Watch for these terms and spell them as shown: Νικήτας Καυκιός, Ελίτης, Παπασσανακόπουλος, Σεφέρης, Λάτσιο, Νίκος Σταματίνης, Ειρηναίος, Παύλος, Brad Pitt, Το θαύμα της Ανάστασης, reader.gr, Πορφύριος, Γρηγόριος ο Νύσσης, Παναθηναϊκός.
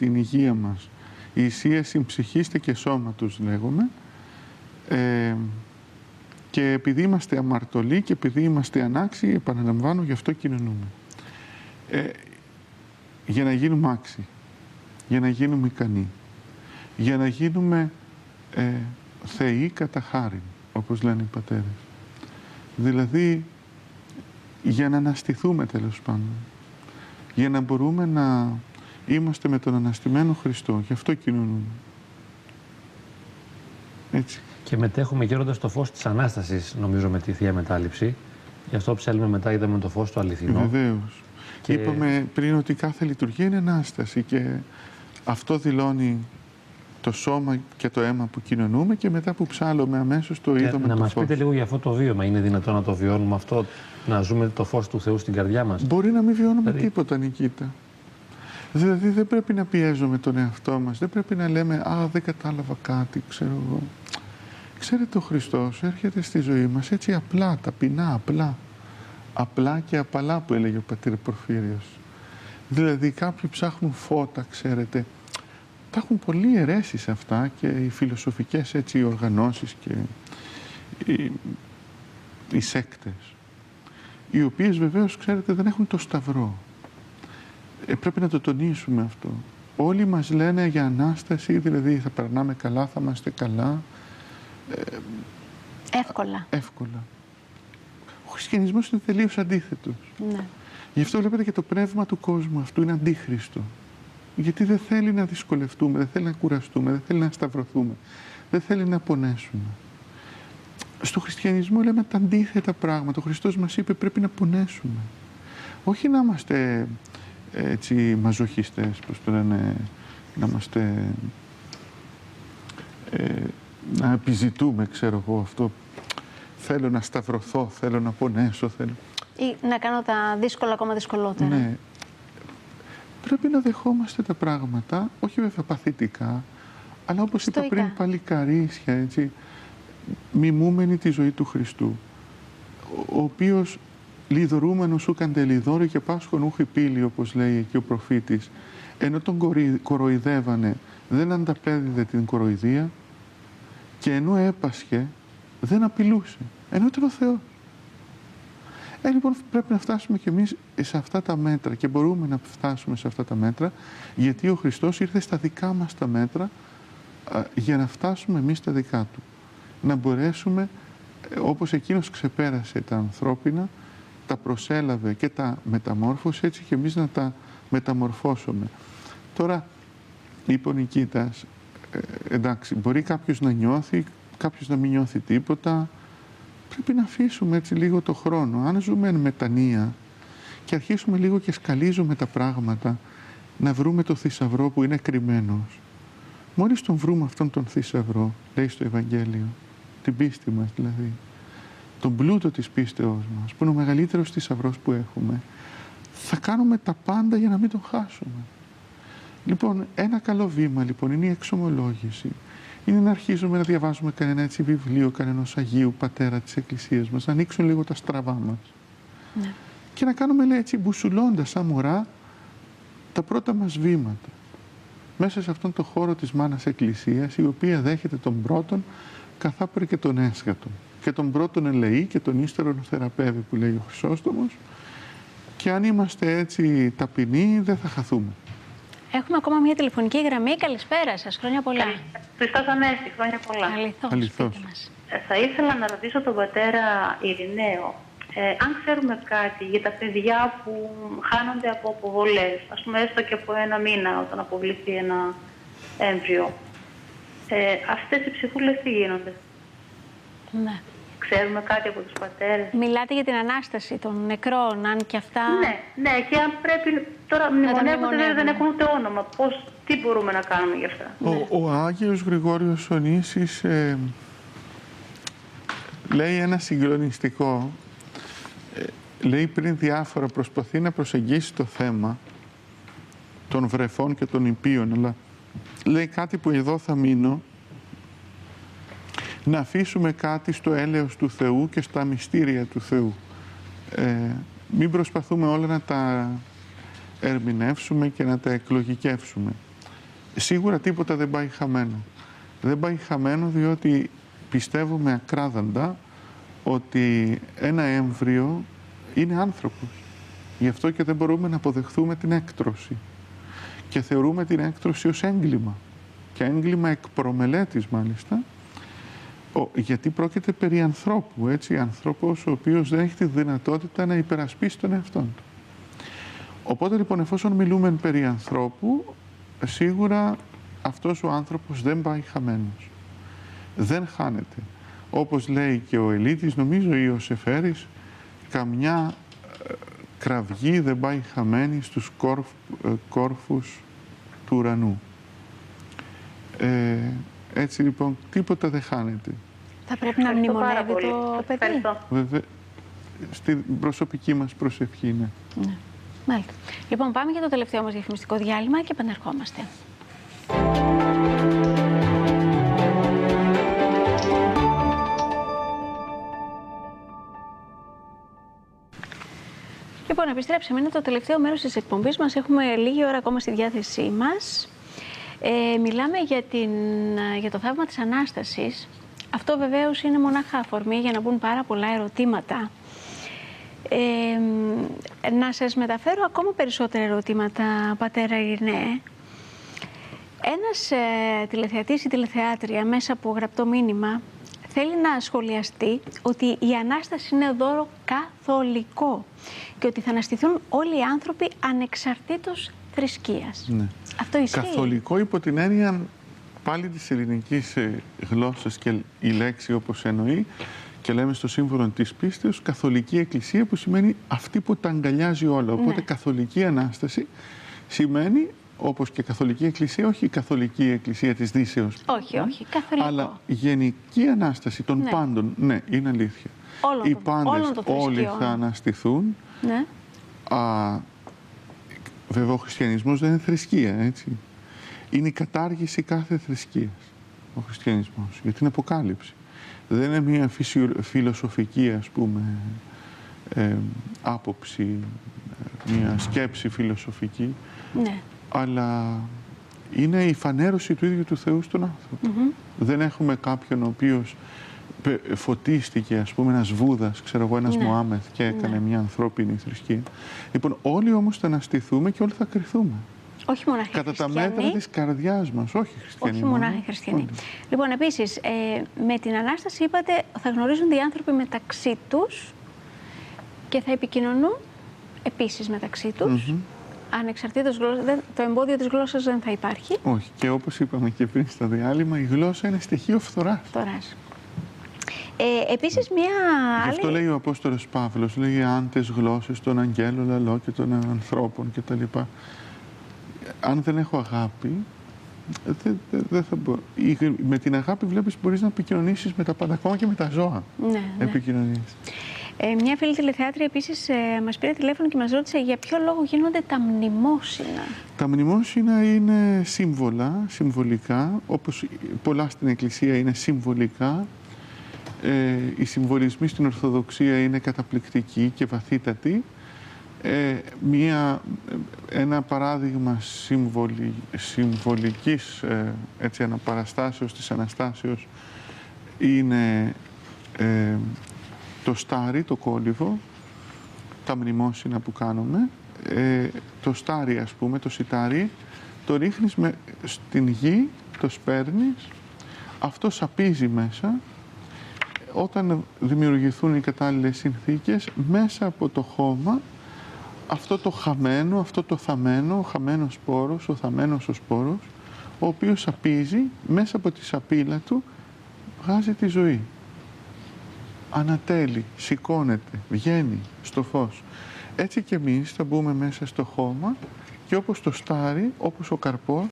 την υγεία μας. Η ησίαση ψυχίστε και σώματος λέγουμε. Και επειδή είμαστε αμαρτωλοί και επειδή είμαστε ανάξιοι, επαναλαμβάνω, γι' αυτό κοινωνούμε. Για να γίνουμε άξιοι, για να γίνουμε ικανοί, για να γίνουμε θεοί κατά χάριν, όπως λένε οι πατέρες. Δηλαδή, για να αναστηθούμε τέλος πάντων, για να μπορούμε να είμαστε με τον αναστημένο Χριστό, γι' αυτό κοινωνούμε. Έτσι. Και μετέχουμε γέροντας το φως της Ανάστασης, νομίζω, με τη Θεία Μετάληψη. Γι' αυτό ψέλνουμε μετά, είδαμε το φως το αληθινό. Βεβαίως. Και... είπαμε πριν ότι κάθε λειτουργία είναι Ανάσταση και αυτό δηλώνει το σώμα και το αίμα που κοινωνούμε και μετά που ψάλλουμε αμέσως το είδαμε το φως. Να μας πείτε λίγο για αυτό το βίωμα. Είναι δυνατό να το βιώνουμε αυτό, να ζούμε το φως του Θεού στην καρδιά μας? Μπορεί να μην βιώνουμε τίποτα, Νικήτα. Δηλαδή δεν πρέπει να πιέζουμε τον εαυτό μας, δεν πρέπει να λέμε «Α, δεν κατάλαβα κάτι, ξέρω εγώ». Ξέρετε, ο Χριστός έρχεται στη ζωή μας έτσι απλά, ταπεινά, απλά. Απλά και απαλά που έλεγε ο πατήρ Πορφύριος. Δηλαδή κάποιοι ψάχνουν φώτα, ξέρετε. Τα έχουν πολύ αιρέσεις αυτά και οι φιλοσοφικές έτσι οι οργανώσεις και οι σέκτες. Οι οποίες βεβαίως, ξέρετε, δεν έχουν το σταυρό. Πρέπει να το τονίσουμε αυτό. Όλοι μας λένε για Ανάσταση, δηλαδή θα περνάμε καλά, θα είμαστε καλά. Εύκολα. Ο χριστιανισμός είναι τελείως αντίθετος. Ναι. Γι' αυτό βλέπετε και το πνεύμα του κόσμου αυτού είναι αντίχριστο. Γιατί δεν θέλει να δυσκολευτούμε, δεν θέλει να κουραστούμε, δεν θέλει να σταυρωθούμε, δεν θέλει να πονέσουμε. Στο χριστιανισμό λέμε τα αντίθετα πράγματα. Ο Χριστός μας είπε πρέπει να πονέσουμε. Όχι να είμαστε έτσι μαζοχιστές, πώς το λένε, να είμαστε... να επιζητούμε, ξέρω εγώ, αυτό. Θέλω να σταυρωθώ, θέλω να πονέσω, θέλω... ή να κάνω τα δύσκολα ακόμα δυσκολότερα. Ναι. Πρέπει να δεχόμαστε τα πράγματα, όχι βέβαια παθητικά, αλλά όπως στοϊκά. Είπα πριν, παλικαρίσια, έτσι, μιμούμενη τη ζωή του Χριστού, ο οποίος λιδωρούμενος ούκαντε λιδώρη και πάσχον ούχι πύλη, όπως λέει και ο προφήτης, ενώ τον κοροϊδεύανε, δεν ανταπέδιδε την κοροϊδία, και ενώ έπασχε, δεν απειλούσε. Ενώ ήταν ο Θεός. Λοιπόν, πρέπει να φτάσουμε κι εμείς σε αυτά τα μέτρα και μπορούμε να φτάσουμε σε αυτά τα μέτρα, γιατί ο Χριστός ήρθε στα δικά μας τα μέτρα για να φτάσουμε εμείς στα δικά Του. Να μπορέσουμε, όπως Εκείνος ξεπέρασε τα ανθρώπινα, τα προσέλαβε και τα μεταμόρφωσε, έτσι κι εμείς να τα μεταμορφώσουμε. Τώρα, είπε ο Νικήτας, εντάξει, μπορεί κάποιος να νιώθει, κάποιος να μην νιώθει τίποτα. Πρέπει να αφήσουμε έτσι λίγο το χρόνο. Αν ζούμε εν μετανία και αρχίσουμε λίγο και σκαλίζουμε τα πράγματα, να βρούμε το θησαυρό που είναι κρυμμένος. Μόλις τον βρούμε αυτόν τον θησαυρό, λέει στο Ευαγγέλιο, την πίστη μας δηλαδή, τον πλούτο της πίστεώς μας, που είναι ο μεγαλύτερος θησαυρός που έχουμε, θα κάνουμε τα πάντα για να μην τον χάσουμε. Λοιπόν, ένα καλό βήμα λοιπόν είναι η εξομολόγηση. Είναι να αρχίζουμε να διαβάζουμε κανένα έτσι βιβλίο, κανένας Αγίου Πατέρα της Εκκλησίας μας, να ανοίξουν λίγο τα στραβά μας. Ναι. Και να κάνουμε λέει, έτσι μπουσουλώντας σαν μωρά τα πρώτα μας βήματα. Μέσα σε αυτόν τον χώρο της Μάνας Εκκλησίας, η οποία δέχεται τον πρώτον καθάπερ και τον έσχατον. Και τον πρώτον ελεεί και τον ύστερον θεραπεύει που λέει ο Χρυσόστομος. Και αν είμαστε έτσι ταπεινοί δεν θα χαθούμε. Έχουμε ακόμα μια τηλεφωνική γραμμή. Καλησπέρα σας. Χρόνια πολλά. Χριστός Ανέστη. Χρόνια πολλά. Αληθώς. Θα ήθελα να ρωτήσω τον πατέρα Ειρηναίο, αν ξέρουμε κάτι για τα παιδιά που χάνονται από αποβολές, ας πούμε έστω και από ένα μήνα όταν αποβληθεί ένα έμβριο. Αυτές οι ψυχούλες τι γίνονται? Ναι. Ξέρουμε κάτι από τους πατέρες? Μιλάτε για την Ανάσταση των νεκρών, αν και αυτά... Ναι, και αν πρέπει... Τώρα μνημονεύονται, δεν έχουν ούτε όνομα. Τι μπορούμε να κάνουμε γι' αυτά? Ο Άγιος Γρηγόριος ο Νύσσης λέει ένα συγκλονιστικό. Λέει πριν διάφορα, προσπαθεί να προσεγγίσει το θέμα των βρεφών και των υπείων, αλλά λέει κάτι που εδώ θα μείνω. Να αφήσουμε κάτι στο έλεος του Θεού και στα μυστήρια του Θεού. Μην προσπαθούμε όλα να τα ερμηνεύσουμε και να τα εκλογικεύσουμε. σίγουρα τίποτα δεν πάει χαμένο. Δεν πάει χαμένο διότι πιστεύουμε ακράδαντα ότι ένα έμβριο είναι άνθρωπος. Γι' αυτό και δεν μπορούμε να αποδεχθούμε την έκτρωση. Και θεωρούμε την έκτρωση ως έγκλημα. Και έγκλημα εκπρομελέτης μάλιστα, γιατί πρόκειται περί ανθρώπου, έτσι, ανθρώπος ο οποίος δεν έχει τη δυνατότητα να υπερασπίσει τον εαυτόν του. Οπότε λοιπόν, εφόσον μιλούμε περί ανθρώπου, σίγουρα αυτός ο άνθρωπος δεν πάει χαμένος. Δεν χάνεται. Όπως λέει και ο Ελίτης, νομίζω, ή ο Σεφέρης, καμιά κραυγή δεν πάει χαμένη στους κόρφους του ουρανού. Έτσι λοιπόν, τίποτα δεν χάνεται. Θα πρέπει να μνημονεύει το παιδί. Βέβαια, στην προσωπική μας προσευχή είναι. Ναι. Μάλιστα. Λοιπόν, πάμε για το τελευταίο μας διαφημιστικό διάλειμμα και επανερχόμαστε. Λοιπόν, επιστρέψαμε. Είναι το τελευταίο μέρος της εκπομπής μας. Έχουμε λίγη ώρα ακόμα στη διάθεσή μας. Μιλάμε για το θαύμα της Ανάστασης. Αυτό βεβαίως είναι μονάχα αφορμή για να μπουν πάρα πολλά ερωτήματα. Να σας μεταφέρω ακόμα περισσότερα ερωτήματα, πατέρα Ειρηναίε. Ένας τηλεθεατής ή τηλεθεάτρια μέσα από γραπτό μήνυμα θέλει να σχολιαστεί ότι η Ανάσταση είναι δώρο καθολικό και ότι θα αναστηθούν όλοι οι άνθρωποι ανεξαρτήτως θρησκείας. Ναι. Αυτό ισχύει? Καθολικό υπό την έννοια πάλι της ελληνικής γλώσσας και η λέξη όπως εννοεί και λέμε στο σύμφωνο της πίστης, καθολική εκκλησία που σημαίνει αυτή που τα αγκαλιάζει όλα. Οπότε ναι. Καθολική Ανάσταση σημαίνει όπως και καθολική εκκλησία, όχι η καθολική εκκλησία της Δύσεως. Όχι, όχι, καθολικό. Αλλά γενική Ανάσταση των ναι. πάντων, ναι, είναι αλήθεια. Οι πάντες όλοι θα αναστηθούν. Ναι. Βέβαια, ο χριστιανισμός δεν είναι θρησκεία, έτσι. Είναι η κατάργηση κάθε θρησκείας, ο χριστιανισμός, για την αποκάλυψη. Δεν είναι μια φιλοσοφική, ας πούμε, άποψη, μια σκέψη φιλοσοφική, ναι. αλλά είναι η φανέρωση του ίδιου του Θεού στον άνθρωπο. Mm-hmm. Δεν έχουμε κάποιον ο οποίος φωτίστηκε, ας πούμε, ένας Βούδας, ξέρω εγώ, ένας ναι. Μωάμεθ και έκανε ναι. μια ανθρώπινη θρησκεία. Λοιπόν, όλοι όμως θα αναστηθούμε και όλοι θα κρυθούμε. Όχι μονάχα οι χριστιανοί. Κατά τα μέτρα της καρδιάς μας, όχι χριστιανοί. Όχι μονάχα οι χριστιανοί. Λοιπόν, επίσης, με την Ανάσταση είπατε θα γνωρίζονται οι άνθρωποι μεταξύ τους και θα επικοινωνούν επίσης μεταξύ τους. Mm-hmm. Ανεξαρτήτως γλώσσας, το εμπόδιο της γλώσσας δεν θα υπάρχει. Όχι. Και όπως είπαμε και πριν στο διάλειμμα, η γλώσσα είναι στοιχείο φθοράς. Επίσης, μία άλλη. Γι' αυτό λέει ο Απόστολος Παύλος, λέει «Άντες γλώσσες των αγγέλων, λαλό και των ανθρώπων» κτλ. Αν δεν έχω αγάπη, δεν θα μπορώ. Με την αγάπη βλέπεις μπορείς να επικοινωνήσεις με τα πάντα, ακόμα και με τα ζώα. Ναι, επικοινωνείς. Ναι. Μια φίλη τηλεθεάτρια επίσης μας πήρε τηλέφωνο και μας ρώτησε για ποιο λόγο γίνονται τα μνημόσυνα. Τα μνημόσυνα είναι σύμβολα, συμβολικά, όπως πολλά στην Εκκλησία είναι συμβολικά. Οι συμβολισμοί στην Ορθοδοξία είναι καταπληκτικοί και βαθύτατοι. Ένα παράδειγμα συμβολικής έτσι, αναπαραστάσεως της Αναστάσεως είναι το στάρι, το κόλυβο, τα μνημόσυνα που κάνουμε. Το στάρι, ας πούμε, το σιτάρι, το ρίχνεις στην γη, το σπέρνεις, αυτό σαπίζει μέσα. Όταν δημιουργηθούν οι κατάλληλες συνθήκες, μέσα από το χώμα, αυτό το χαμένο, αυτό το θαμένο, ο χαμένος σπόρος, ο θαμένος ο σπόρος, ο οποίος σαπίζει, μέσα από τη σαπίλα του, βγάζει τη ζωή. Ανατέλει, σηκώνεται, βγαίνει στο φως. Έτσι και εμείς θα μπούμε μέσα στο χώμα και όπως το στάρι, όπως ο καρπός,